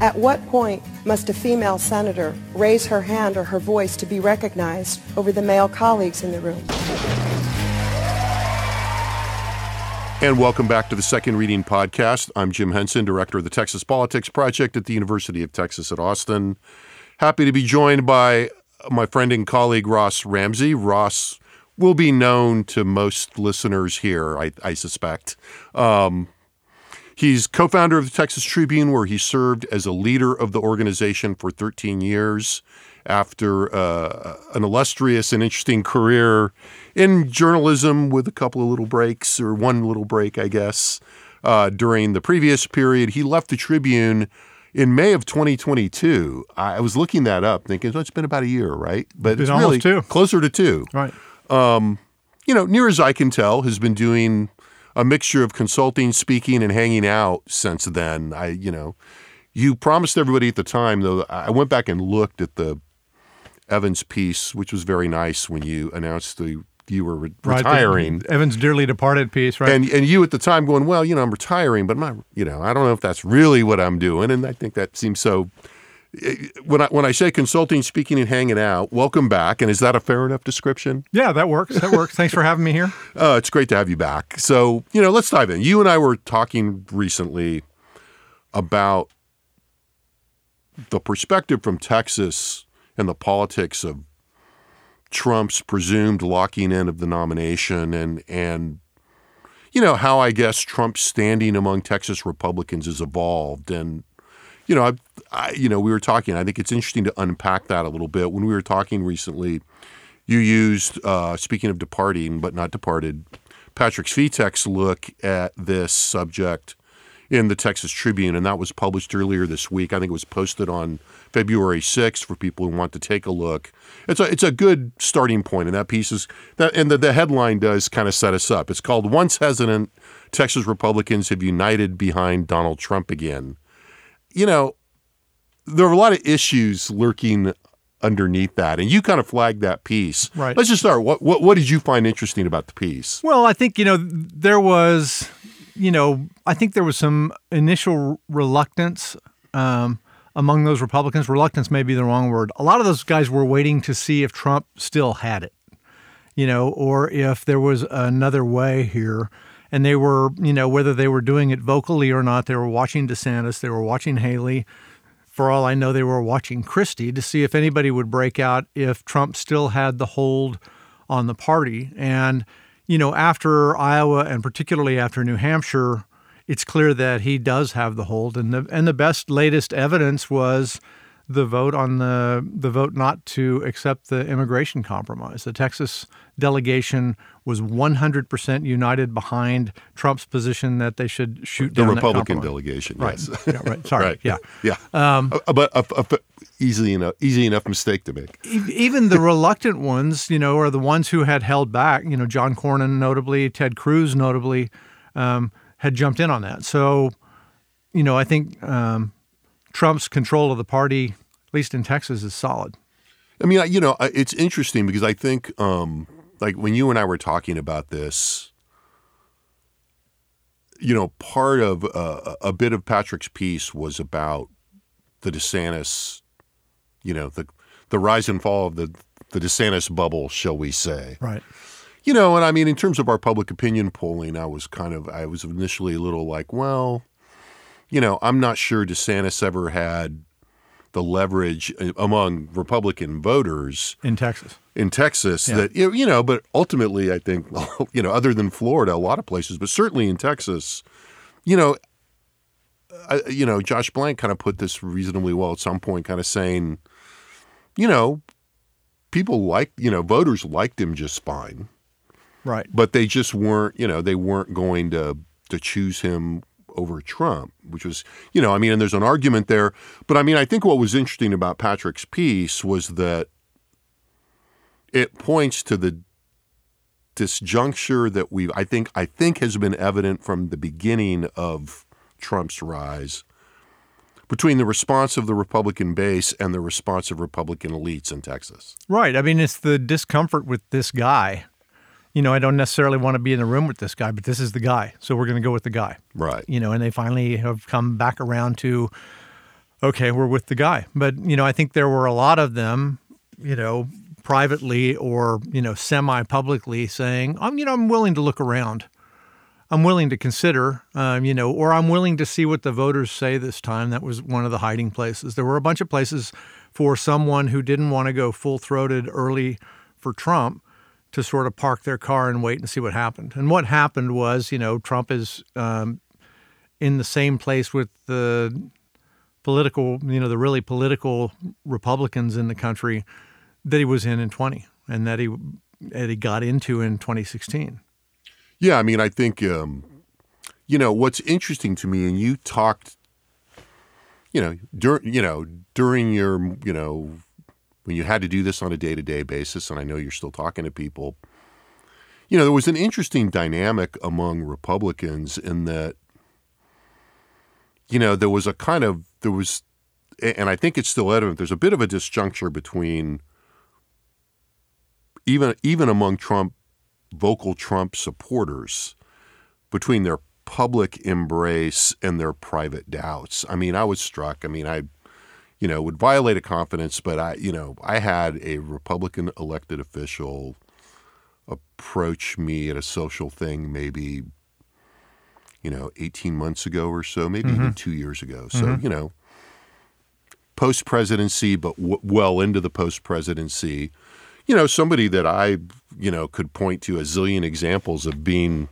At what point must a female senator raise her hand or her voice to be recognized over the male colleagues in the room? And welcome back to the Second Reading Podcast. I'm Jim Henson, director of the Texas Politics Project at the University of Texas at Austin. Happy to be joined by my friend and colleague, Ross Ramsey. Ross will be known to most listeners here, I suspect. He's co-founder of the Texas Tribune, where he served as a leader of the organization for 13 years after an illustrious and interesting career in journalism with a couple of little breaks, or one little break, I guess, during the previous period. He left the Tribune in May of 2022. I was looking that up thinking, it's been about a year, right? But it's really two. Closer to two. Right. Near as I can tell, has been doing a mixture of consulting, speaking, and hanging out since then. You promised everybody at the time, though, I went back and looked at the Evans piece, which was very nice when you announced you were retiring. Right, Evans' dearly departed piece, right? And you at the time going, well, I'm retiring, but I'm not, I don't know if that's really what I'm doing. And I think that seems so. When I say consulting, speaking, and hanging out, welcome back. And is that a fair enough description? Yeah, that works. Thanks for having me here. It's great to have you back. So, let's dive in. You and I were talking recently about the perspective from Texas and the politics of Trump's presumed locking in of the nomination and how I guess Trump's standing among Texas Republicans has evolved. And we were talking, I think it's interesting to unpack that a little bit. When we were talking recently, you used, speaking of departing, but not departed, Patrick Svitek's look at this subject in the Texas Tribune, and that was published earlier this week. I think it was posted on February 6th for people who want to take a look. It's a good starting point, and that piece and the headline does kind of set us up. It's called, "Once Hesitant, Texas Republicans Have United Behind Donald Trump Again." There are a lot of issues lurking underneath that, and you kind of flagged that piece. Right. Let's just start. What did you find interesting about the piece? Well, I think, there was some initial reluctance among those Republicans. Reluctance may be the wrong word. A lot of those guys were waiting to see if Trump still had it, or if there was another way here. And they were, whether they were doing it vocally or not, they were watching DeSantis, they were watching Haley. For all I know, they were watching Christie to see if anybody would break out if Trump still had the hold on the party. And, after Iowa and particularly after New Hampshire, it's clear that he does have the hold. And the best latest evidence was the vote on the vote not to accept the immigration compromise. The Texas delegation was 100% united behind Trump's position that they should shoot down the Republican delegation. Right. Yes. Yeah, right. Sorry. Right. Yeah. Yeah. But easy enough mistake to make. Even the reluctant ones, are the ones who had held back. John Cornyn notably, Ted Cruz notably, had jumped in on that. So, I think Trump's control of the party, at least in Texas, is solid. I mean, it's interesting because I think, when you and I were talking about this, part of a bit of Patrick's piece was about the DeSantis, the rise and fall of the DeSantis bubble, shall we say? Right. And I mean, in terms of our public opinion polling, I was initially a little like, well, I'm not sure DeSantis ever had the leverage among Republican voters in Texas, yeah. That but ultimately, I think, other than Florida, a lot of places, but certainly in Texas, Josh Blank kind of put this reasonably well at some point, kind of saying, people voters liked him just fine, right? But they just weren't, they weren't going to choose him over Trump, which was, and there's an argument there. But I think what was interesting about Patrick's piece was that it points to the disjuncture that we've, I think has been evident from the beginning of Trump's rise between the response of the Republican base and the response of Republican elites in Texas. Right. I mean, it's the discomfort with this guy. You know, I don't necessarily want to be in the room with this guy, but this is the guy. So we're going to go with the guy. Right. You know, and they finally have come back around to, okay, we're with the guy. But, you know, I think there were a lot of them, you know, privately or, you know, semi-publicly saying, I'm willing to look around. I'm willing to consider, you know, or I'm willing to see what the voters say this time. That was one of the hiding places. There were a bunch of places for someone who didn't want to go full-throated early for Trump to sort of park their car and wait and see what happened. And what happened was, you know, Trump is in the same place with the political, you know, the really political Republicans in the country that he was in 20 and that he got into in 2016. Yeah, I mean, I think, you know, what's interesting to me, and you talked, you know, during your, you know, when you had to do this on a day-to-day basis, and I know you're still talking to people, you know, there was an interesting dynamic among Republicans in that, you know, there was a kind of, there was, and I think it's still evident, there's a bit of a disjuncture between even among vocal Trump supporters, between their public embrace and their private doubts. I mean, I was struck. I mean, I, you know, would violate a confidence, but I, you know, I had a Republican elected official approach me at a social thing maybe, you know, 18 months ago or so, maybe mm-hmm. even 2 years ago. So, mm-hmm. you know, post-presidency, but well into the post-presidency, you know, somebody that I, you know, could point to a zillion examples of being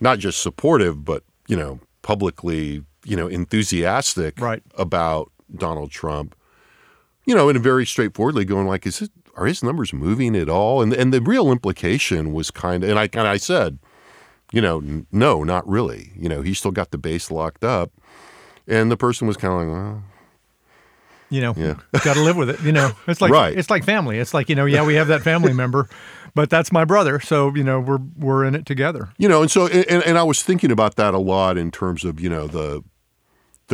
not just supportive, but, you know, publicly, you know, enthusiastic right. about Donald Trump, you know, and very straightforwardly going like, are his numbers moving at all? And the real implication was kind of, and I said, you know, no, not really. You know, he still got the base locked up. And the person was kind of like, well, you know, yeah. got to live with it. You know, it's like right. it's like family. It's like, you know, yeah, we have that family member, but that's my brother. So, you know, we're in it together. You know, and so and I was thinking about that a lot in terms of, you know, the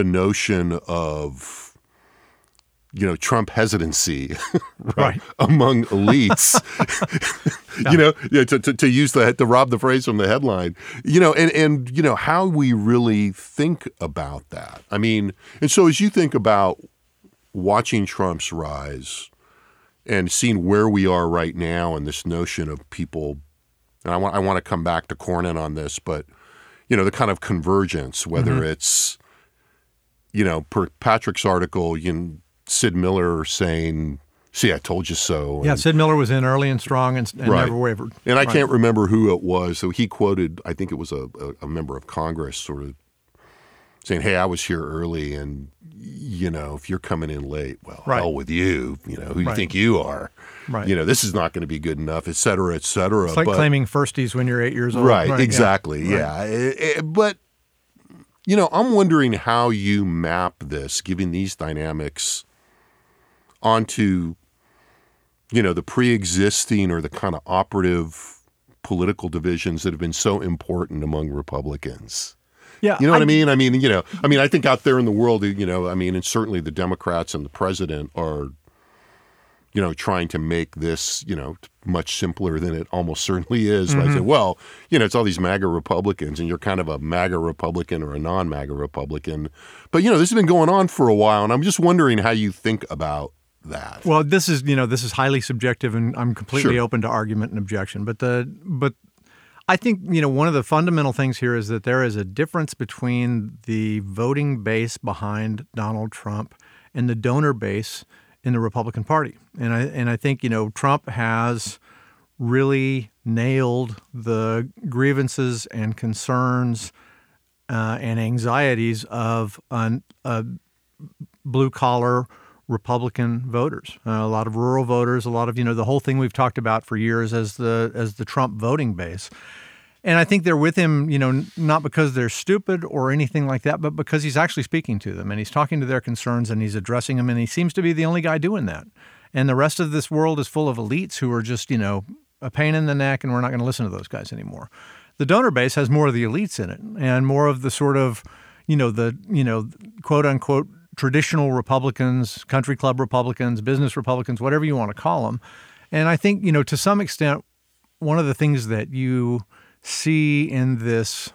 notion of, you know, Trump hesitancy right. among elites. No. You know, to use to rob the phrase from the headline. You know, and you know how we really think about that. I mean, and so as you think about watching Trump's rise and seeing where we are right now and this notion of people, and I want to come back to Cornyn on this, but, you know, the kind of convergence, whether mm-hmm. it's, you know, per Patrick's article, you know, Sid Miller saying, see, I told you so. And, yeah, Sid Miller was in early and strong and right. never wavered. And I right. can't remember who it was. So he quoted, I think it was a member of Congress sort of saying, hey, I was here early and, you know, if you're coming in late, well, right. hell with you, you know, who you right. think you are. Right. You know, this is not going to be good enough, et cetera, et cetera. It's like claiming firsties when you're 8 years old. Right, exactly, yeah. yeah. Right. But, you know, I'm wondering how you map this, giving these dynamics onto, you know, the pre-existing or the kind of operative political divisions that have been so important among Republicans. Yeah, you know what I mean? I mean, you know, I mean, I think out there in the world, you know, I mean, and certainly the Democrats and the president are, you know, trying to make this, you know, much simpler than it almost certainly is. Mm-hmm. I say, well, you know, it's all these MAGA Republicans and you're kind of a MAGA Republican or a non-MAGA Republican. But, you know, this has been going on for a while and I'm just wondering how you think about that. Well, this is, you know, this is highly subjective and I'm completely sure. open to argument and objection. But I think, you know, one of the fundamental things here is that there is a difference between the voting base behind Donald Trump and the donor base in the Republican Party. And I think, you know, Trump has really nailed the grievances and concerns and anxieties of blue-collar Republican voters, a lot of rural voters, a lot of, you know, the whole thing we've talked about for years as the Trump voting base. And I think they're with him, you know, not because they're stupid or anything like that, but because he's actually speaking to them and he's talking to their concerns and he's addressing them. And he seems to be the only guy doing that. And the rest of this world is full of elites who are just, you know, a pain in the neck, and we're not going to listen to those guys anymore. The donor base has more of the elites in it and more of the sort of, you know, the, you know, quote unquote traditional Republicans, country club Republicans, business Republicans, whatever you want to call them. And I think, you know, to some extent, one of the things that you see in this,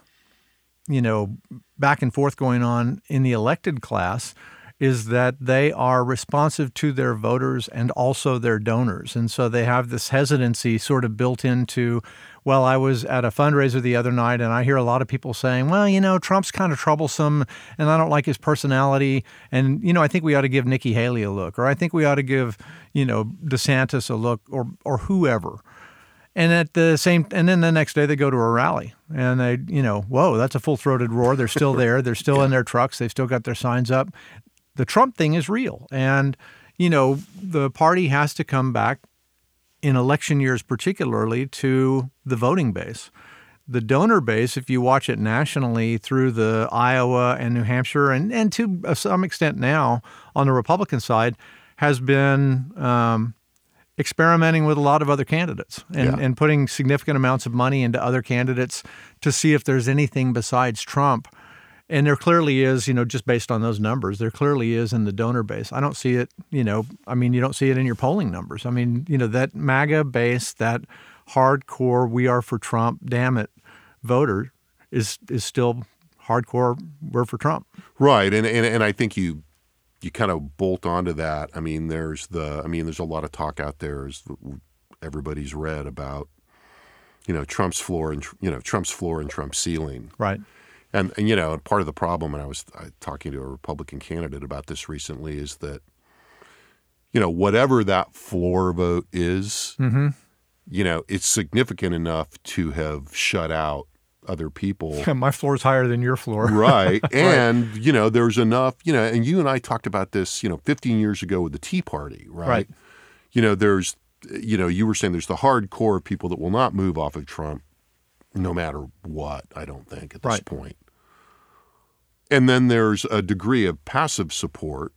you know, back and forth going on in the elected class is that they are responsive to their voters and also their donors. And so they have this hesitancy sort of built into, well, I was at a fundraiser the other night and I hear a lot of people saying, well, you know, Trump's kind of troublesome and I don't like his personality. And, you know, I think we ought to give Nikki Haley a look, or I think we ought to give, you know, DeSantis a look, or whoever. And at the same, and then the next day they go to a rally and they, you know, whoa, that's a full-throated roar. They're still there. They're still in their trucks. They've still got their signs up. The Trump thing is real. And, you know, the party has to come back in election years, particularly to the voting base. The donor base, if you watch it nationally through the Iowa and New Hampshire and to some extent now on the Republican side, has been experimenting with a lot of other candidates and putting significant amounts of money into other candidates to see if there's anything besides Trump. And there clearly is, you know, just based on those numbers, there clearly is in the donor base. I don't see it, you know, I mean, you don't see it in your polling numbers. I mean, you know, that MAGA base, that hardcore, we are for Trump, damn it, voter is still hardcore, we're for Trump. Right. And I think you kind of bolt onto that. I mean, there's a lot of talk out there, as everybody's read, about, you know, Trump's floor and Trump's ceiling. Right. And you know, part of the problem, and I was talking to a Republican candidate about this recently, is that, you know, whatever that floor vote is, mm-hmm. you know, it's significant enough to have shut out other people. Yeah, my floor's higher than your floor. Right. And, you know, there's enough, you know, and you and I talked about this, you know, 15 years ago with the Tea Party, right? You know, there's, you know, you were saying there's the hardcore people that will not move off of Trump, no matter what, I don't think, at this point. And then there's a degree of passive support,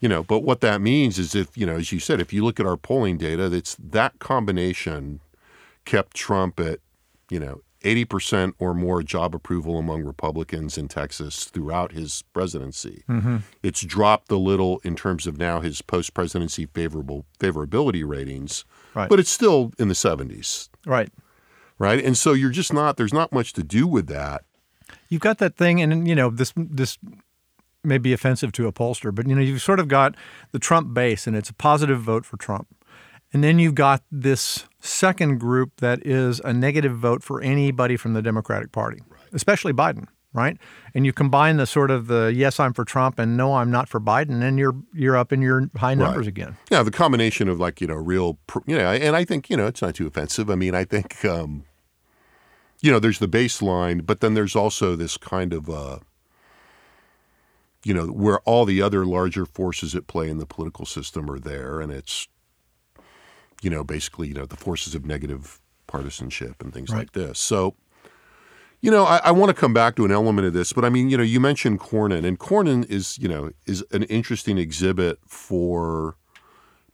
you know, but what that means is if, you know, as you said, if you look at our polling data, it's that combination kept Trump at, you know, 80% or more job approval among Republicans in Texas throughout his presidency. Mm-hmm. It's dropped a little in terms of now his post-presidency favorability ratings, but it's still in the 70s. Right. And so you're just not, there's not much to do with that. You've got that thing, and, you know, this may be offensive to a pollster, but, you know, you've sort of got the Trump base, and it's a positive vote for Trump. And then you've got this second group that is a negative vote for anybody from the Democratic Party, especially Biden, right? And you combine the sort of the yes, I'm for Trump and no, I'm not for Biden, and you're up in your high numbers again. Yeah, the combination of, like, you know, real, you know, and I think, you know, it's not too offensive. I mean, I think, you know, there's the baseline, but then there's also this kind of, you know, where all the other larger forces at play in the political system are there. And it's, you know, basically, you know, the forces of negative partisanship and things like this. So, you know, I want to come back to an element of this, but I mean, you know, you mentioned Cornyn, and Cornyn is, you know, is an interesting exhibit for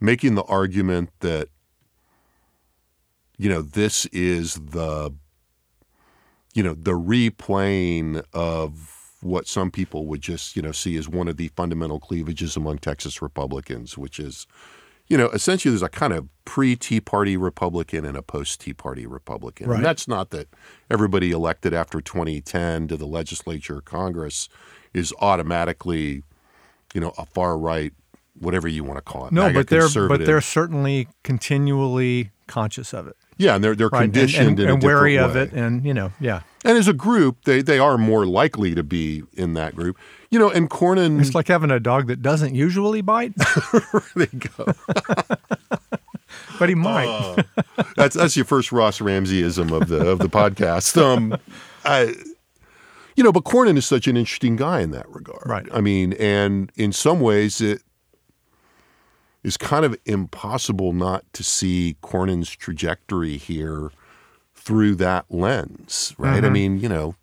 making the argument that, you know, this is the, you know, the replaying of what some people would just, you know, see as one of the fundamental cleavages among Texas Republicans, which is, you know, essentially there's a kind of pre-Tea Party Republican and a post-Tea Party Republican. Right. And that's not that everybody elected after 2010 to the legislature or Congress is automatically, you know, a far-right, whatever you want to call it. No, but they're certainly continually conscious of it. Yeah, and they're conditioned and in a different way. And wary of it, and, you know, And as a group, they are more likely to be in that group. You know, and Cornyn... It's like having a dog that doesn't usually bite. There you go. But he might. That's your first Ross Ramseyism of the podcast. You know, but Cornyn is such an interesting guy in that regard. Right. I mean, and in some ways it... It's kind of impossible not to see Cornyn's trajectory here through that lens, right? Mm-hmm. I mean, you know,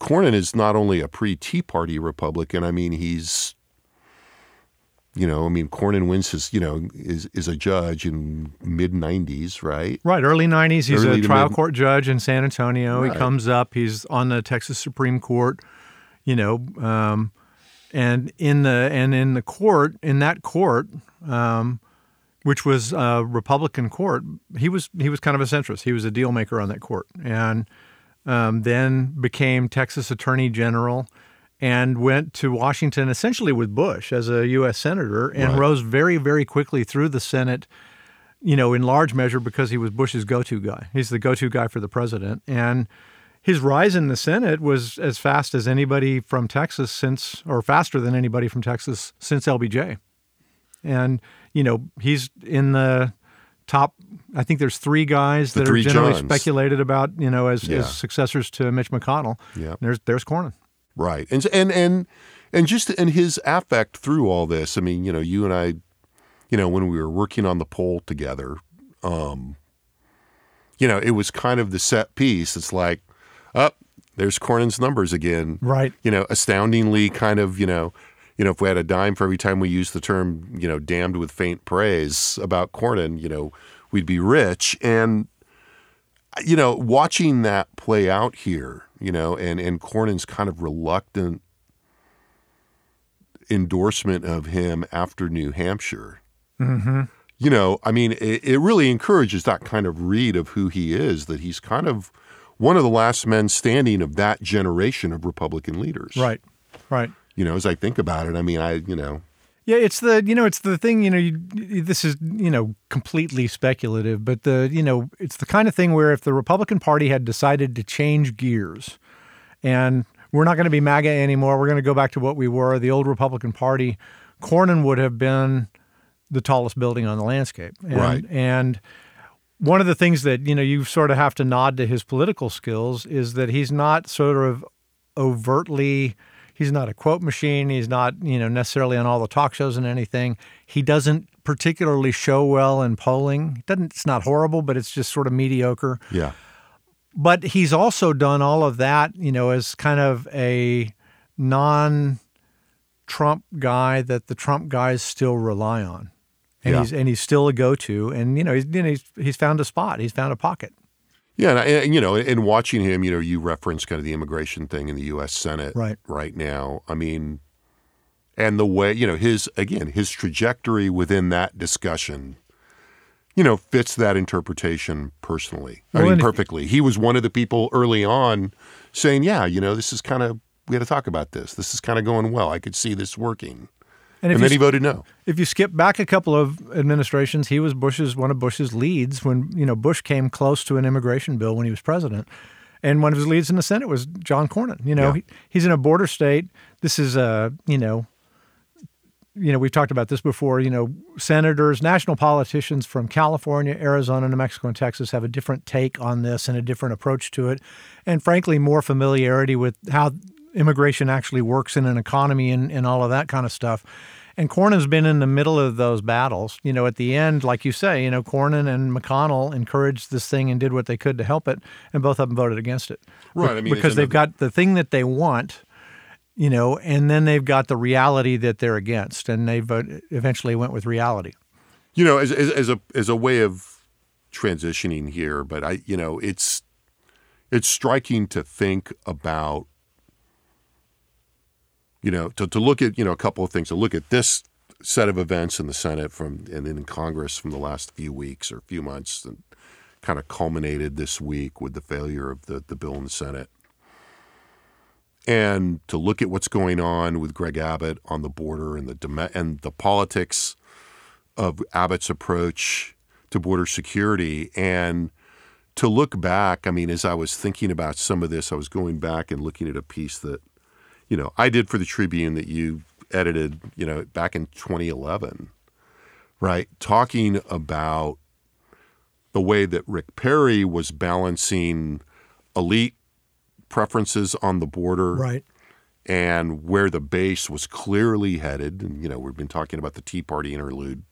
Cornyn is not only a pre-Tea Party Republican, I mean, he's You know, I mean, Cornyn wins his, you know, is a judge in mid-90s, right? Right, early 90s. He's a trial court judge in San Antonio. Right. He comes up. He's on the Texas Supreme Court, you know, and in that court, which was a Republican court, he was kind of a centrist. He was a deal maker on that court, and then became Texas Attorney General. And went to Washington essentially with Bush as a U.S. senator and rose very, very quickly through the Senate, you know, in large measure because he was Bush's go-to guy. He's the go-to guy for the president. And his rise in the Senate was as fast as anybody from Texas faster than anybody from Texas since LBJ. And, you know, he's in the top, I think there's three guys that are generally speculated about, you know, as successors to Mitch McConnell. Yeah. There's Cornyn. Right. And his affect through all this. I mean, you know, you and I, you know, when we were working on the poll together, you know, it was kind of the set piece. It's like, there's Cornyn's numbers again. Right. You know, astoundingly kind of, you know, if we had a dime for every time we used the term, you know, damned with faint praise about Cornyn, you know, we'd be rich. And, you know, watching that play out here, you know, and Cornyn's kind of reluctant endorsement of him after New Hampshire, mm-hmm. you know, I mean, it really encourages that kind of read of who he is, that he's kind of one of the last men standing of that generation of Republican leaders. Right, right. You know, as I think about it, I mean, you know. Yeah, it's the thing, you know, this is, you know, completely speculative, but you know, it's the kind of thing where if the Republican Party had decided to change gears and we're not going to be MAGA anymore, we're going to go back to what we were, the old Republican Party, Cornyn would have been the tallest building on the landscape. And, right. And one of the things that, you know, you sort of have to nod to his political skills is that he's not sort of overtly... He's not a quote machine. He's not, you know, necessarily on all the talk shows and anything. He doesn't particularly show well in polling. It's not horrible, but it's just sort of mediocre. Yeah. But he's also done all of that, you know, as kind of a non-Trump guy that the Trump guys still rely on. And he's still a go-to. And, you know, he's found a spot. He's found a pocket. Yeah, and you know, in watching him, you know, you reference kind of the immigration thing in the U.S. Senate right now. I mean, and the way, you know, his trajectory within that discussion, you know, fits that interpretation personally. Well, I mean, perfectly. He was one of the people early on saying, yeah, you know, this is kind of, we had to talk about this. This is kind of going well. I could see this working. And then he voted no. If you skip back a couple of administrations, he was one of Bush's leads when, you know, Bush came close to an immigration bill when he was president. And one of his leads in the Senate was John Cornyn. You know, he's in a border state. This is a, you know, we've talked about this before, you know, senators, national politicians from California, Arizona, New Mexico, and Texas have a different take on this and a different approach to it. And frankly, more familiarity with how immigration actually works in an economy and all of that kind of stuff. And Cornyn's been in the middle of those battles. You know, at the end, like you say, you know, Cornyn and McConnell encouraged this thing and did what they could to help it, and both of them voted against it. Right. I mean, because they've got the thing that they want, you know, and then they've got the reality that they're against, and they eventually went with reality. You know, as a way of transitioning here, but I, you know, it's striking to think about. You know, to look at, you know, a couple of things, to look at this set of events in the Senate and then in Congress from the last few weeks or few months, and kind of culminated this week with the failure of the bill in the Senate. And to look at what's going on with Greg Abbott on the border and the politics of Abbott's approach to border security. And to look back, I mean, as I was thinking about some of this, I was going back and looking at a piece that, you know, I did for the Tribune that you edited, you know, back in 2011, right? Talking about the way that Rick Perry was balancing elite preferences on the border, right, and where the base was clearly headed. And, you know, we've been talking about the Tea Party interlude,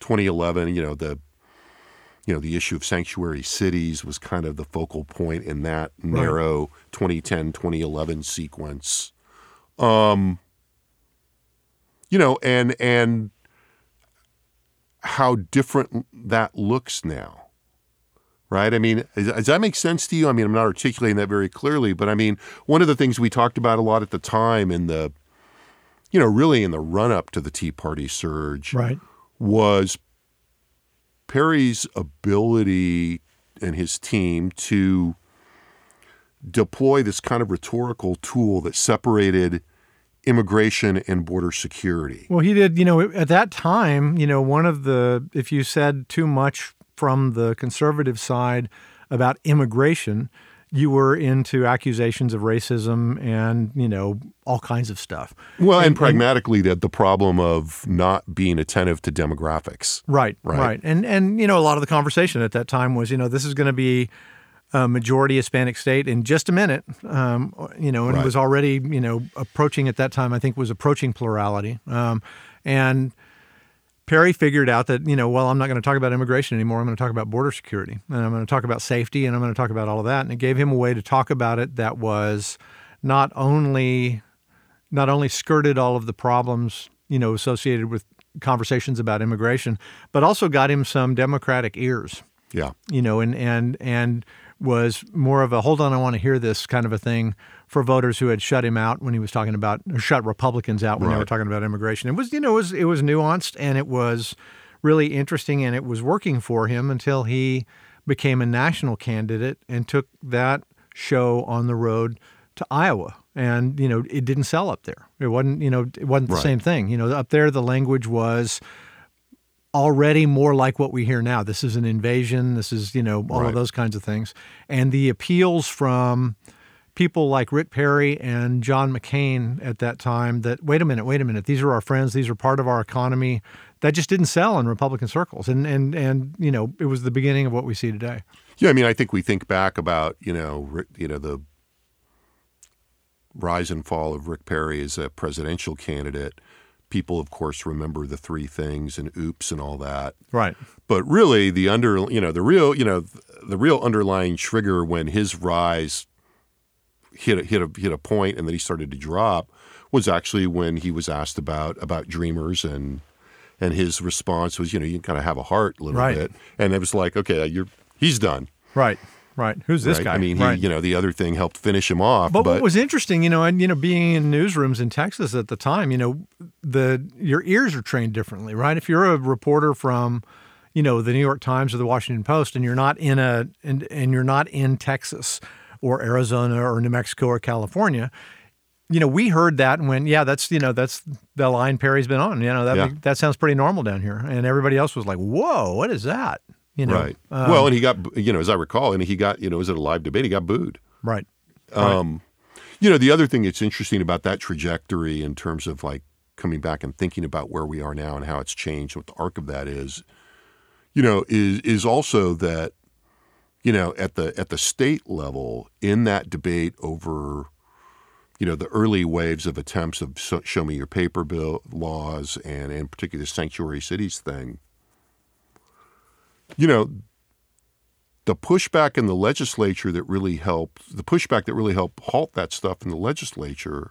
2011. You know, the issue of sanctuary cities was kind of the focal point in that narrow 2010, 2011 sequence. You know, and how different that looks now. Right? I mean, does that make sense to you? I mean, I'm not articulating that very clearly, but I mean, one of the things we talked about a lot at the time in the, you know, really in the run-up to the Tea Party surge, right, was Perry's ability and his team to deploy this kind of rhetorical tool that separated immigration and border security. Well, he did, you know, at that time, you know, one of the, if you said too much from the conservative side about immigration, you were into accusations of racism and, you know, all kinds of stuff. Well, and pragmatically, the problem of not being attentive to demographics. Right. And you know, a lot of the conversation at that time was, you know, this is going to be a majority Hispanic state in just a minute, you know, and right. It was already, you know, approaching at that time, I think was approaching plurality. And Perry figured out that, you know, well, I'm not going to talk about immigration anymore. I'm going to talk about border security, and I'm going to talk about safety, and I'm going to talk about all of that. And it gave him a way to talk about it that was not only skirted all of the problems, you know, associated with conversations about immigration, but also got him some Democratic ears. Yeah. You know, and was more of a, hold on, I want to hear this kind of a thing for voters who had shut him out when he was talking about, or shut Republicans out when right. They were talking about immigration. It was, you know, it was nuanced, and it was really interesting, and it was working for him until he became a national candidate and took that show on the road to Iowa. And, you know, it didn't sell up there. It wasn't right. The same thing. You know, up there, the language was already more like what we hear now. This is an invasion. This is, you know, all right. Of those kinds of things. And the appeals from people like Rick Perry and John McCain at that time that, wait a minute, these are our friends, these are part of our economy, that just didn't sell in Republican circles. And you know, it was the beginning of what we see today. Yeah, I mean, I think we think back about, you know, the rise and fall of Rick Perry as a presidential candidate. People, of course, remember the three things and oops and all that. Right. But really, the real underlying trigger when his rise hit a point and then he started to drop was actually when he was asked about Dreamers, and his response was, you know, you can kind of have a heart a little right. bit. And it was like, okay, he's done. Right. Who's this right? guy? I mean, right. You know, the other thing helped finish him off. But what was interesting, you know, and, you know, being in newsrooms in Texas at the time, you know, your ears are trained differently, right? If you're a reporter from, you know, the New York Times or the Washington Post, and you're not in and you're not in Texas or Arizona or New Mexico or California, you know, we heard that and went, yeah, that's, you know, that's the line Perry's been on. You know, that sounds pretty normal down here. And everybody else was like, whoa, what is that? You know, right. Well, and he got, you know, as I recall, and he got, you know, was it a live debate? He got booed. Right. You know, the other thing that's interesting about that trajectory in terms of like coming back and thinking about where we are now and how it's changed, what the arc of that is, you know, is also that, you know, at the state level, in that debate over, you know, the early waves of attempts of show me your paper bill laws and in particular the sanctuary cities thing, you know, the pushback that really helped halt that stuff in the legislature,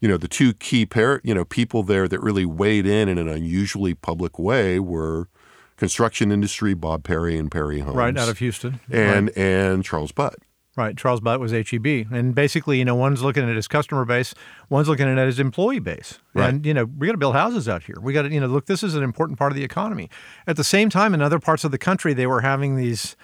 you know, the two key people there that really weighed in an unusually public way were construction industry, Bob Perry and Perry Homes. Right, out of Houston. And Charles Butt. Right, Charles Butt was HEB. And basically, you know, one's looking at his customer base, one's looking at his employee base. Right. And, you know, we got to build houses out here. We got to, you know, look, this is an important part of the economy. At the same time, in other parts of the country, they were having these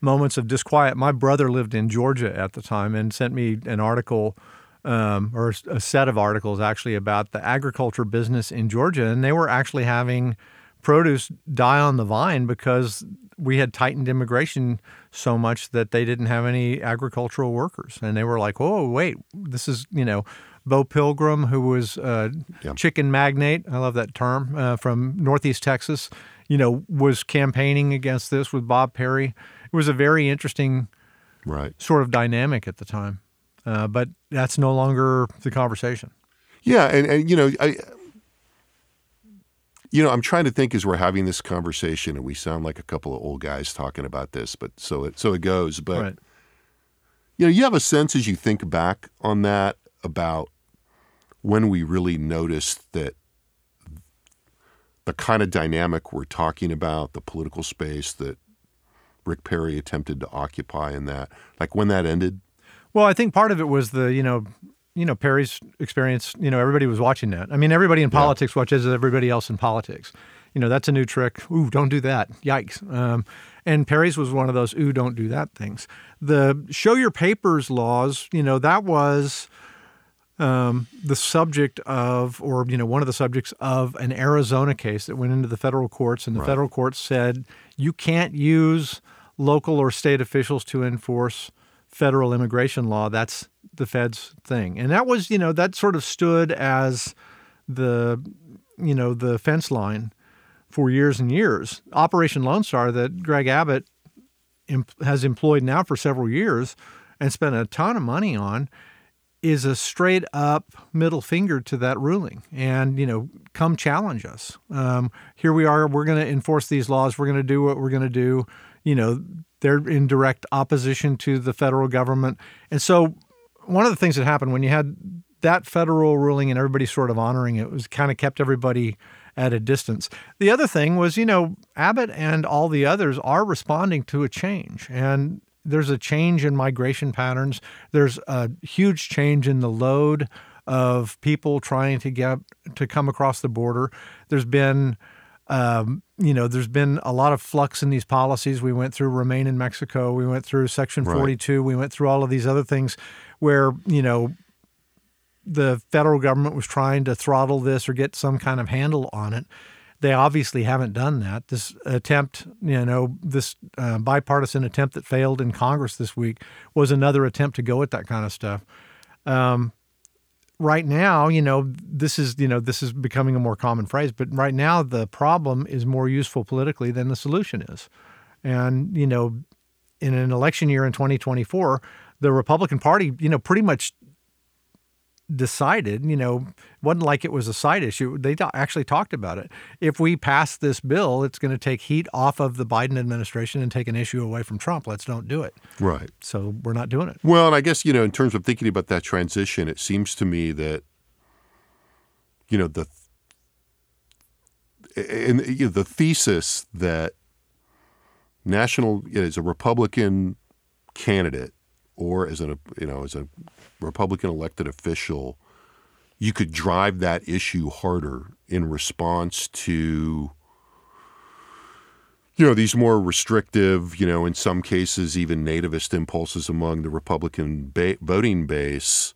moments of disquiet. My brother lived in Georgia at the time and sent me an article or a set of articles actually about the agriculture business in Georgia. And they were actually having produce die on the vine because we had tightened immigration so much that they didn't have any agricultural workers. And they were like, oh, wait, this is, you know, Bo Pilgrim, who was chicken magnate, I love that term, from Northeast Texas, you know, was campaigning against this with Bob Perry. It was a very interesting right. sort of dynamic at the time. But that's no longer the conversation. Yeah, and you know, You know, I'm trying to think as we're having this conversation, and we sound like a couple of old guys talking about this, but so it goes. But, right. you know, you have a sense as you think back on that about when we really noticed that the kind of dynamic we're talking about, the political space that Rick Perry attempted to occupy in that, like when that ended? Well, I think part of it was the, Perry's experience, everybody was watching that. I mean, everybody in politics watches everybody else in politics. That's a new trick. Ooh, don't do that. Yikes. And Perry's was one of those, ooh, don't do that things. The show your papers laws, that was the subject of, or, one of the subjects of an Arizona case that went into the federal courts, and the federal courts said you can't use local or state officials to enforce federal immigration law. That's the feds' thing. And that was, that sort of stood as the, the fence line for years and years. Operation Lone Star, that Greg Abbott has employed now for several years and spent a ton of money on, is a straight up middle finger to that ruling. And, come challenge us. Here we are. We're going to enforce these laws. We're going to do what we're going to do. They're in direct opposition to the federal government. And so one of the things that happened when you had that federal ruling and everybody sort of honoring it was kind of kept everybody at a distance. The other thing was, Abbott and all the others are responding to a change. And there's a change in migration patterns. There's a huge change in the load of people trying to get to come across the border. There's been, there's been a lot of flux in these policies. We went through Remain in Mexico. We went through Section 42. We went through all of these other things where, the federal government was trying to throttle this or get some kind of handle on it. They obviously haven't done that. This attempt, this bipartisan attempt that failed in Congress this week was another attempt to go at that kind of stuff. Right now, this is becoming a more common phrase, but right now the problem is more useful politically than the solution is. And, in an election year in 2024, the Republican Party, pretty much decided, it wasn't like it was a side issue. They actually talked about it. If we pass this bill, it's going to take heat off of the Biden administration and take an issue away from Trump. Let's don't do it. Right. So we're not doing it. Well, and I guess, in terms of thinking about that transition, it seems to me that, the thesis that as a Republican candidate or as a, as a Republican elected official, you could drive that issue harder in response to, these more restrictive, in some cases even nativist impulses among the Republican voting base,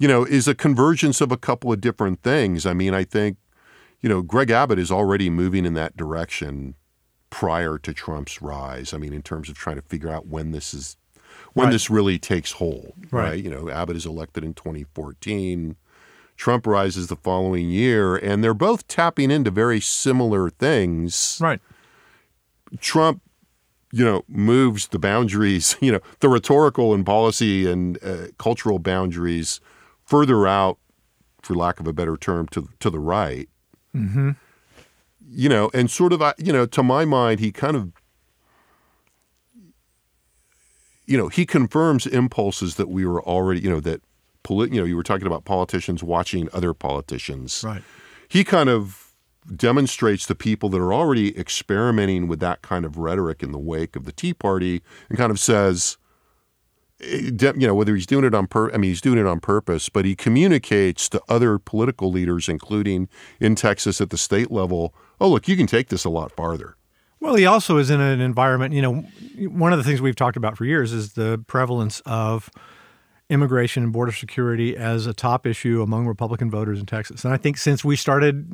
is a convergence of a couple of different things. I mean, I think, Greg Abbott is already moving in that direction prior to Trump's rise. I mean, in terms of trying to figure out when this is this really takes hold, right? Abbott is elected in 2014. Trump rises the following year, and they're both tapping into very similar things. Right. Trump, moves the boundaries, the rhetorical and policy and cultural boundaries further out, for lack of a better term, to the right. Mm-hmm. And sort of, to my mind, he kind of, he confirms impulses that we were already, you were talking about politicians watching other politicians. Right. He kind of demonstrates to people that are already experimenting with that kind of rhetoric in the wake of the Tea Party, and kind of says, whether he's doing it on purpose, he's doing it on purpose, but he communicates to other political leaders, including in Texas at the state level, oh, look, you can take this a lot farther. Well, he also is in an environment, one of the things we've talked about for years is the prevalence of immigration and border security as a top issue among Republican voters in Texas. And I think since we started,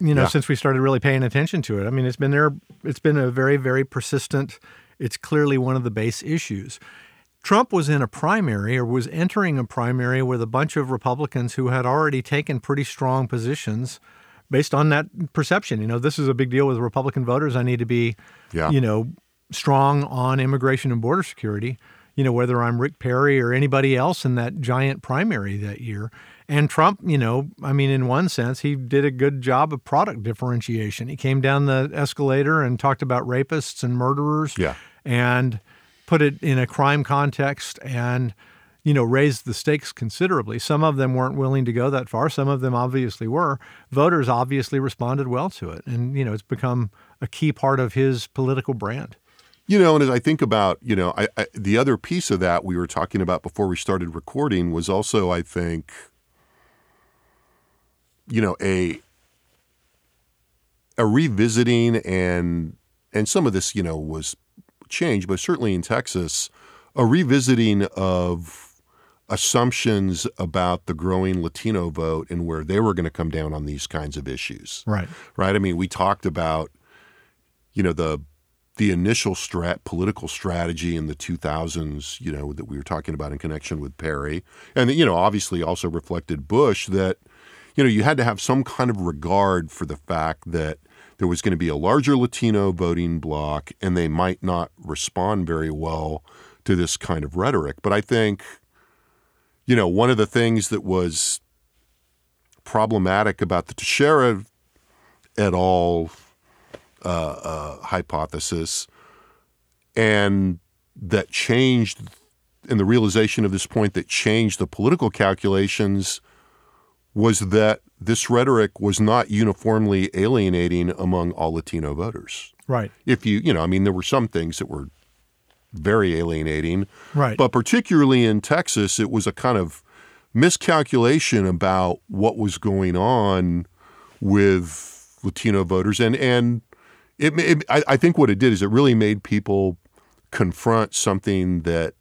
since we started really paying attention to it, it's been there. It's been a very, very persistent. It's clearly one of the base issues. Trump was in a primary, or was entering a primary, with a bunch of Republicans who had already taken pretty strong positions based on that perception. This is a big deal with Republican voters. I need to be, strong on immigration and border security, whether I'm Rick Perry or anybody else in that giant primary that year. And Trump, in one sense, he did a good job of product differentiation. He came down the escalator and talked about rapists and murderers and put it in a crime context and you know, raised the stakes considerably. Some of them weren't willing to go that far. Some of them obviously were. Voters obviously responded well to it. And, you know, it's become a key part of his political brand. You know, and as I think about, you know, I the other piece of that we were talking about before we started recording was also, I think, you know, a revisiting and some of this, you know, was changed, but certainly in Texas, a revisiting of assumptions about the growing Latino vote and where they were going to come down on these kinds of issues. Right. Right. I mean, we talked about, you know, the initial political strategy in the 2000s, you know, that we were talking about in connection with Perry. And, you know, obviously also reflected Bush that, you know, you had to have some kind of regard for the fact that there was going to be a larger Latino voting bloc and they might not respond very well to this kind of rhetoric. But I think, you know, one of the things that was problematic about the Teixeira et al. Hypothesis and that changed, and the realization of this point that changed the political calculations was that this rhetoric was not uniformly alienating among all Latino voters. Right. If you know, I mean, there were some things that were very alienating. Right. But particularly in Texas, it was a kind of miscalculation about what was going on with Latino voters. And I think what it did is it really made people confront something that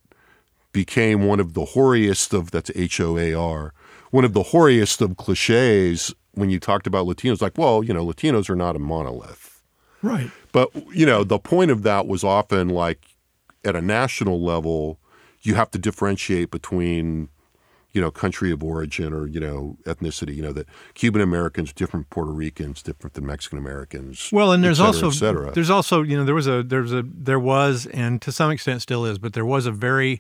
became one of the hoariest of, that's H-O-A-R, one of the hoariest of cliches when you talked about Latinos, like, well, you know, Latinos are not a monolith. Right. But, you know, the point of that was often like at a national level, you have to differentiate between, you know, country of origin or, you know, ethnicity, you know, that Cuban Americans, different Puerto Ricans, different than Mexican Americans. Well, and there's also, you know, there was, and to some extent still is, but there was a very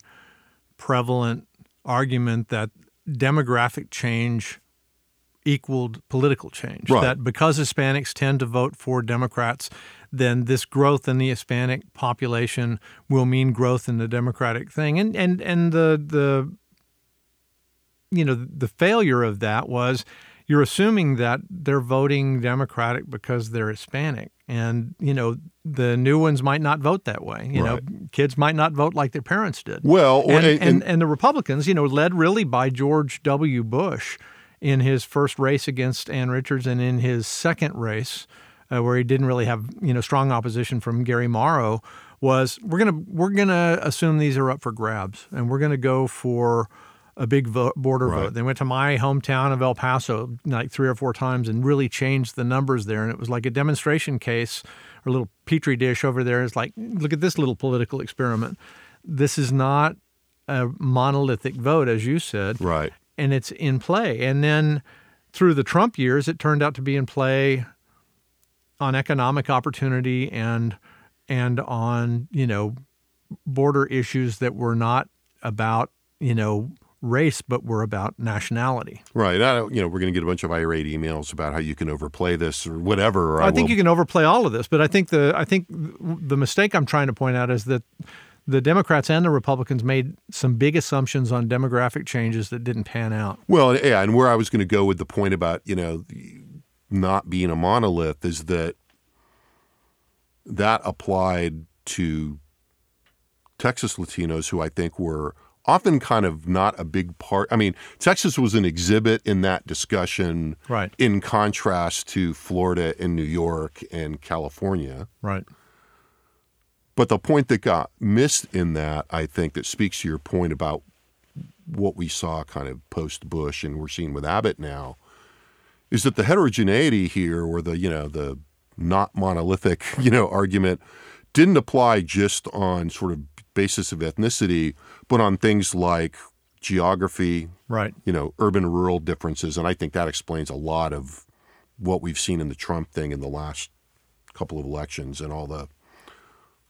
prevalent argument that demographic change equaled political change, right. That because Hispanics tend to vote for Democrats, then this growth in the Hispanic population will mean growth in the Democratic thing. And the you know, the failure of that was you're assuming that they're voting Democratic because they're Hispanic. And, you know, the new ones might not vote that way. You right. know, kids might not vote like their parents did. Well, and the Republicans, you know, led really by George W. Bush in his first race against Ann Richards and in his second race, where he didn't really have, you know, strong opposition from Gary Morrow, was we're gonna assume these are up for grabs and we're gonna go for a big border right. vote. They went to my hometown of El Paso like 3 or 4 times and really changed the numbers there. And it was like a demonstration case or a little petri dish over there. It's like, look at this little political experiment. This is not a monolithic vote, as you said. Right. And it's in play. And then through the Trump years, it turned out to be in play on economic opportunity and on, you know, border issues that were not about, you know, race, but we're about nationality. Right. I don't, you know, we're going to get a bunch of irate emails about how you can overplay this or whatever. Or I think you can overplay all of this, but I think the mistake I'm trying to point out is that the Democrats and the Republicans made some big assumptions on demographic changes that didn't pan out. Well, yeah, and where I was going to go with the point about, you know, not being a monolith is that applied to Texas Latinos who I think were often kind of not a big part. I mean, Texas was an exhibit in that discussion, right. In contrast to Florida and New York and California. Right. But the point that got missed in that, I think, that speaks to your point about what we saw kind of post-Bush and we're seeing with Abbott now, is that the heterogeneity here, or the, you know, the not monolithic, you know, argument didn't apply just on sort of basis of ethnicity, but on things like geography, right? You know, urban-rural differences. And I think that explains a lot of what we've seen in the Trump thing in the last couple of elections and all the,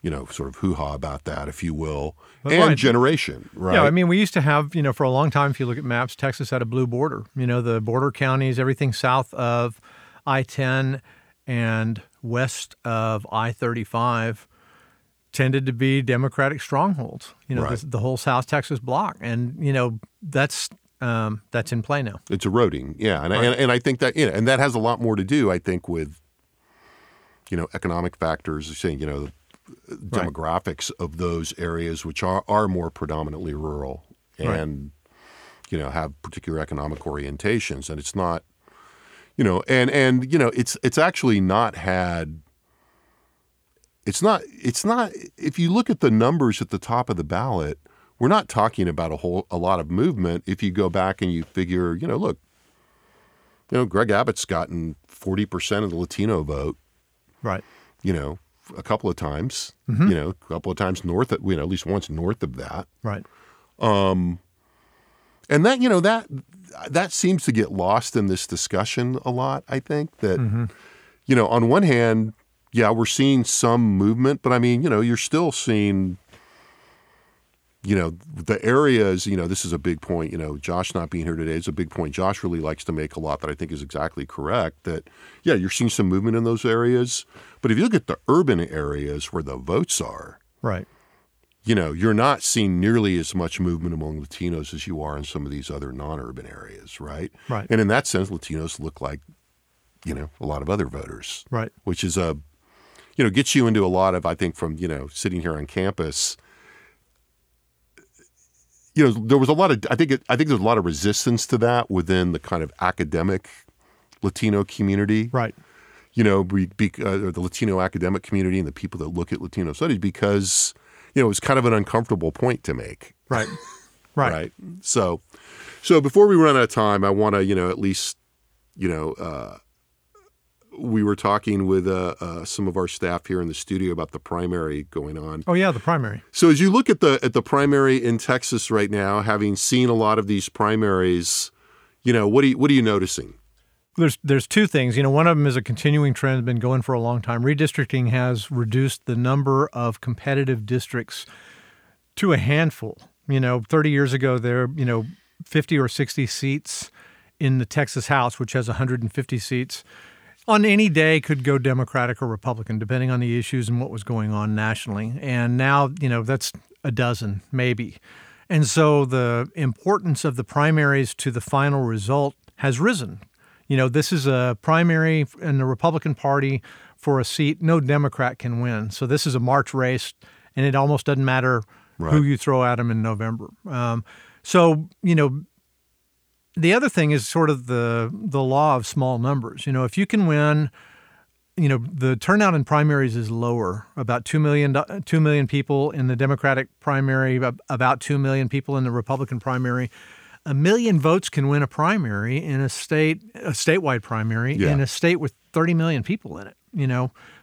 you know, sort of hoo-ha about that, if you will, but and right. generation, right? Yeah, I mean, we used to have, you know, for a long time, if you look at maps, Texas had a blue border. You know, the border counties, everything south of I-10 and west of I-35 tended to be Democratic strongholds, the whole South Texas block. And, that's in play now. It's eroding. Yeah. And, right. I think that, and that has a lot more to do, I think, with, economic factors, saying, the demographics of those areas, which are more predominantly rural and, have particular economic orientations. And it's not, it's actually not had. It's not, if you look at the numbers at the top of the ballot, we're not talking about a lot of movement. If you go back and you figure, Greg Abbott's gotten 40% of the Latino vote. Right. A couple of times, a couple of times north of, at least once north of that. Right. And that, that seems to get lost in this discussion a lot, I think, that, on one hand, yeah, we're seeing some movement, but I mean, you're still seeing, the areas, this is a big point, Josh not being here today is a big point. Josh really likes to make a lot that I think is exactly correct, that, yeah, you're seeing some movement in those areas. But if you look at the urban areas where the votes are, right, you're not seeing nearly as much movement among Latinos as you are in some of these other non-urban areas, right? Right. And in that sense, Latinos look like, a lot of other voters, right, which is a, gets you into a lot of, I think, from, sitting here on campus, there was a lot of, I think there's a lot of resistance to that within the kind of academic Latino community. Right. The Latino academic community and the people that look at Latino studies, because, it was kind of an uncomfortable point to make. Right. Right. Right. So before we run out of time, I want to, at least, we were talking with some of our staff here in the studio about the primary going on. Oh, yeah, the primary. So as you look at the primary in Texas right now, having seen a lot of these primaries, what are you noticing? There's two things. One of them is a continuing trend, been going for a long time. Redistricting has reduced the number of competitive districts to a handful. 30 years ago, there 50 or 60 seats in the Texas House, which has 150 seats. On any day could go Democratic or Republican, depending on the issues and what was going on nationally. And now, that's a dozen, maybe. And so the importance of the primaries to the final result has risen. This is a primary in the Republican Party for a seat no Democrat can win. So this is a March race, and it almost doesn't matter who you throw at them in November. The other thing is sort of the law of small numbers. If you can win, the turnout in primaries is lower, about 2 million people in the Democratic primary, about 2 million people in the Republican primary. 1 million votes can win a primary in a statewide primary in a state with 30 million people in it,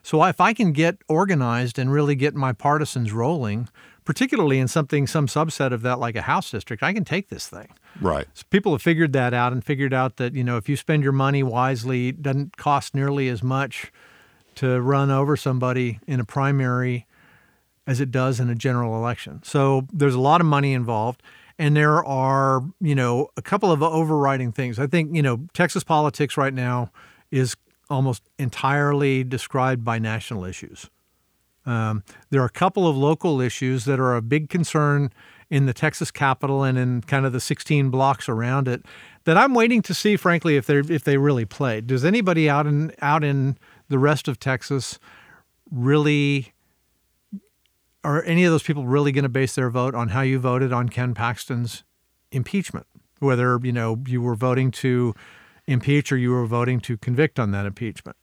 So if I can get organized and really get my partisans rolling, particularly in some subset of that, like a House district, I can take this thing. Right. So people have figured that out and figured out that, if you spend your money wisely, it doesn't cost nearly as much to run over somebody in a primary as it does in a general election. So there's a lot of money involved. And there are, a couple of overriding things. I think, Texas politics right now is almost entirely described by national issues. There are a couple of local issues that are a big concern in the Texas Capitol and in kind of the 16 blocks around it that I'm waiting to see, frankly, if they really played. Does anybody out in the rest of Texas really, are any of those people really going to base their vote on how you voted on Ken Paxton's impeachment? Whether, you were voting to impeach or you were voting to convict on that impeachment.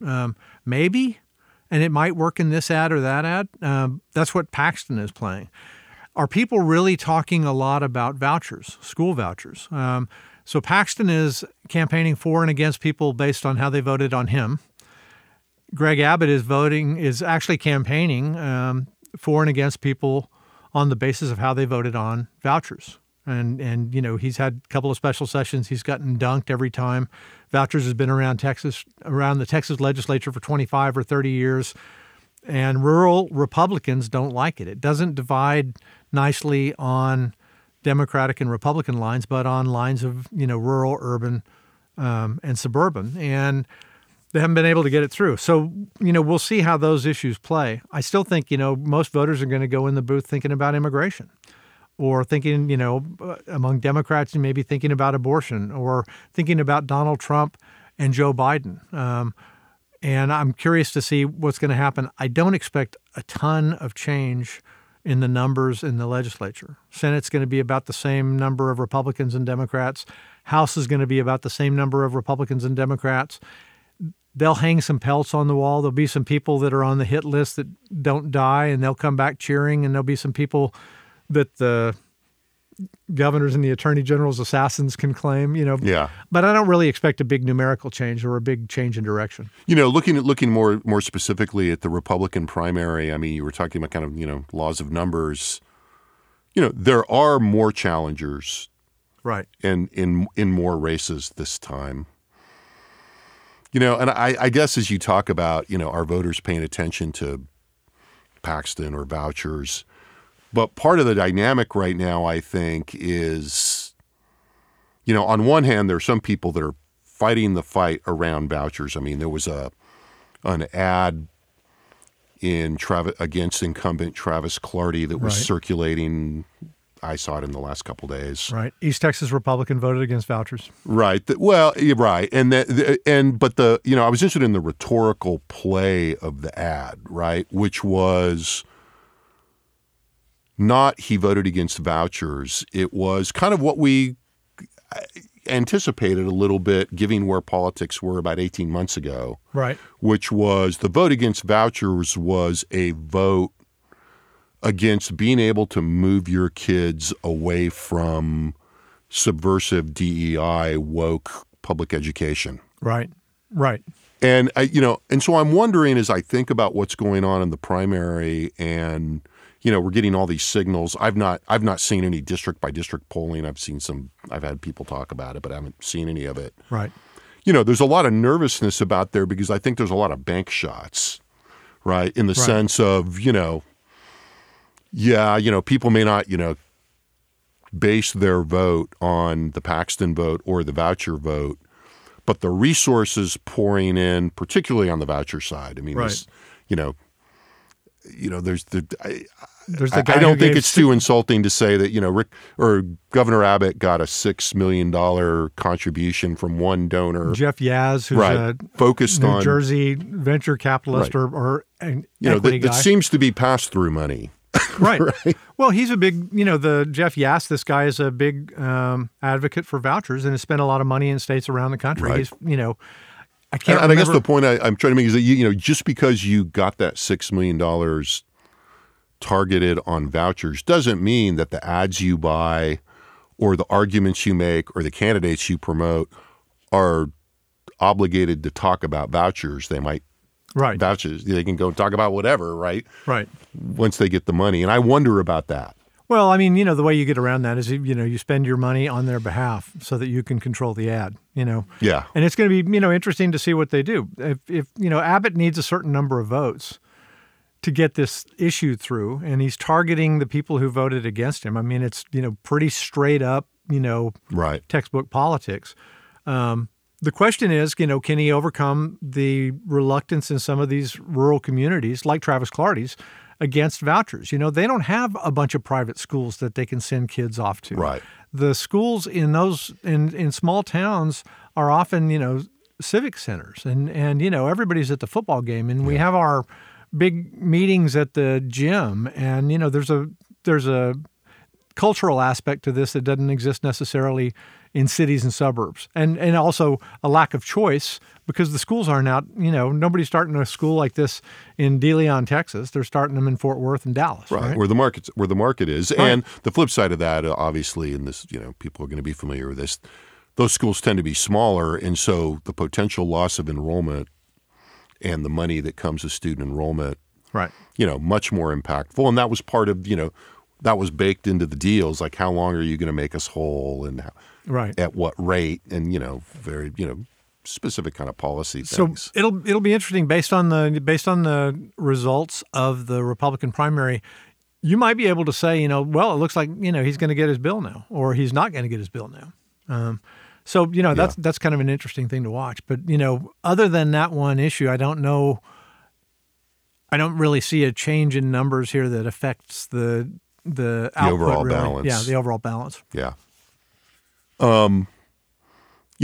Maybe. And it might work in this ad or that ad. That's what Paxton is playing. Are people really talking a lot about vouchers, school vouchers? So Paxton is campaigning for and against people based on how they voted on him. Greg Abbott is actually campaigning for and against people on the basis of how they voted on vouchers. And he's had a couple of special sessions. He's gotten dunked every time. Vouchers has been around the Texas legislature for 25 or 30 years, and rural Republicans don't like it. It doesn't divide nicely on Democratic and Republican lines, but on lines of rural, urban, and suburban. And They haven't been able to get it through. So, you know, we'll see how those issues play. I still think, you know, most voters are going to go in the booth thinking about immigration, or thinking, you know, among Democrats, and maybe thinking about abortion, or thinking about Donald Trump and Joe Biden. And I'm curious to see what's going to happen. I don't expect a ton of change in the numbers in the legislature. Senate's going to be about the same number of Republicans and Democrats. House is going to be about the same number of Republicans and Democrats. They'll hang some pelts on the wall. There'll be some people that are on the hit list that don't die, and they'll come back cheering. And there'll be some people that the governors and the attorney general's assassins can claim, you know. Yeah. But I don't really expect a big numerical change or a big change in direction. You know, looking more specifically at the Republican primary, I mean, you were talking about kind of, you know, laws of numbers. You know, there are more challengers, right, in more races this time. You know, and I guess as you talk about, you know, are voters paying attention to Paxton or vouchers? But part of the dynamic right now, I think, is, you know, on one hand, there are some people that are fighting the fight around vouchers. I mean, there was an ad in against incumbent Travis Clardy that was circulating. I saw it in the last couple of days. Right, East Texas Republican voted against vouchers. Right. Well, right, but you know, I was interested in the rhetorical play of the ad, right, which was not he voted against vouchers. It was kind of what we anticipated a little bit, given where politics were about 18 months ago. Right. Which was the vote against vouchers was a vote against being able to move your kids away from subversive DEI, woke public education. Right. Right. And, you know, and so I'm wondering, as I think about what's going on in the primary and, you know, we're getting all these signals. I've not seen any district by district polling. I've had people talk about it, but I haven't seen any of it. Right. You know, there's a lot of nervousness about there because I think there's a lot of bank shots, right? In the sense of, you know, yeah, you know, people may not, you know, base their vote on the Paxton vote or the voucher vote, but the resources pouring in, particularly on the voucher side. I mean, this, you know, there's the. I don't think it's too insulting to say that, you know, Rick or Governor Abbott got a $6 million contribution from one donor. Jeff Yaz, who's a New Jersey venture capitalist or an equity guy. That seems to be pass-through money. Right. Well, he's a big, you know, the Jeff Yas, this guy is a big advocate for vouchers and has spent a lot of money in states around the country. Right. He's, you know, I can't remember. I guess the point I'm trying to make is that, you know, just because you got that $6 million targeted on vouchers doesn't mean that the ads you buy or the arguments you make or the candidates you promote are obligated to talk about vouchers. They might. Right. Vouchers. They can go talk about whatever, right? Right. Once they get the money. And I wonder about that. Well, I mean, you know, the way you get around that is, you know, you spend your money on their behalf so that you can control the ad, you know. Yeah. And it's going to be, you know, interesting to see what they do. If you know, Abbott needs a certain number of votes to get this issue through, and he's targeting the people who voted against him. I mean, it's, you know, pretty straight up, you know, textbook politics. The question is, you know, can he overcome the reluctance in some of these rural communities, like Travis Clardy's, against vouchers? You know, they don't have a bunch of private schools that they can send kids off to. Right. The schools in those in small towns are often, you know, civic centers, and you know, everybody's at the football game, and we have our big meetings at the gym, and you know, there's a cultural aspect to this that doesn't exist necessarily in cities and suburbs, and also a lack of choice because the schools aren't out. You know, nobody's starting a school like this in DeLeon, Texas. They're starting them in Fort Worth and Dallas, right? Where the market is. Right. And the flip side of that, obviously, and this, you know, people are going to be familiar with this. Those schools tend to be smaller, and so the potential loss of enrollment and the money that comes with student enrollment, right? You know, much more impactful, and that was part of, you know, that was baked into the deals. Like, how long are you going to make us whole, and how, at what rate, and, you know, very, you know, specific kind of policy things. So it'll be interesting based on the results of the Republican primary. You might be able to say, you know, well, it looks like, you know, he's going to get his bill now, or he's not going to get his bill now. So, you know, that's kind of an interesting thing to watch. But, you know, other than that one issue, I don't know. I don't really see a change in numbers here that affects the output, overall really. Balance. Yeah, the overall balance. Yeah. You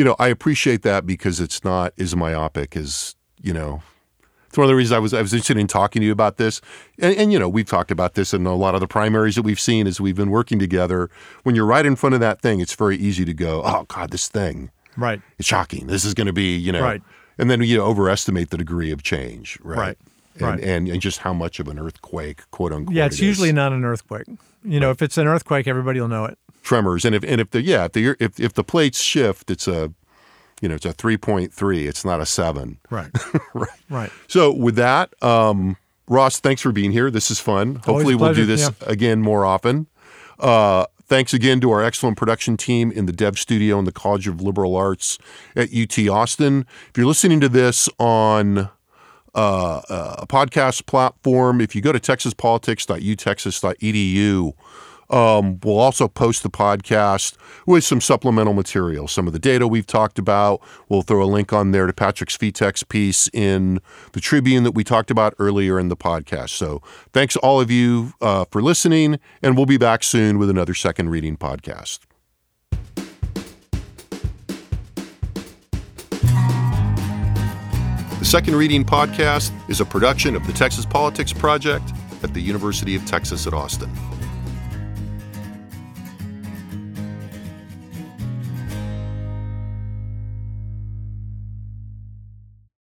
know, I appreciate that because it's not as myopic as, you know, it's one of the reasons I was interested in talking to you about this. And you know, we've talked about this in a lot of the primaries that we've seen as we've been working together. When you're right in front of that thing, it's very easy to go, oh, God, this thing. Right. It's shocking. This is going to be, you know. Right. And then you overestimate the degree of change. Right. Right. And just how much of an earthquake, quote unquote. Yeah, it's usually not an earthquake. You know, if it's an earthquake, everybody will know it. Tremors, and if the plates shift, it's a, you know, it's a 3.3. It's not a 7. Right, right. So with that, Ross, thanks for being here. This is fun. Hopefully, we'll do this again more often. Thanks again to our excellent production team in the Dev Studio in the College of Liberal Arts at UT Austin. If you're listening to this on a podcast platform, if you go to texaspolitics.utexas.edu, we'll also post the podcast with some supplemental material, some of the data we've talked about. We'll throw a link on there to Patrick Svitek's piece in the Tribune that we talked about earlier in the podcast. So thanks all of you for listening, and we'll be back soon with another Second Reading podcast. The Second Reading Podcast is a production of the Texas Politics Project at the University of Texas at Austin.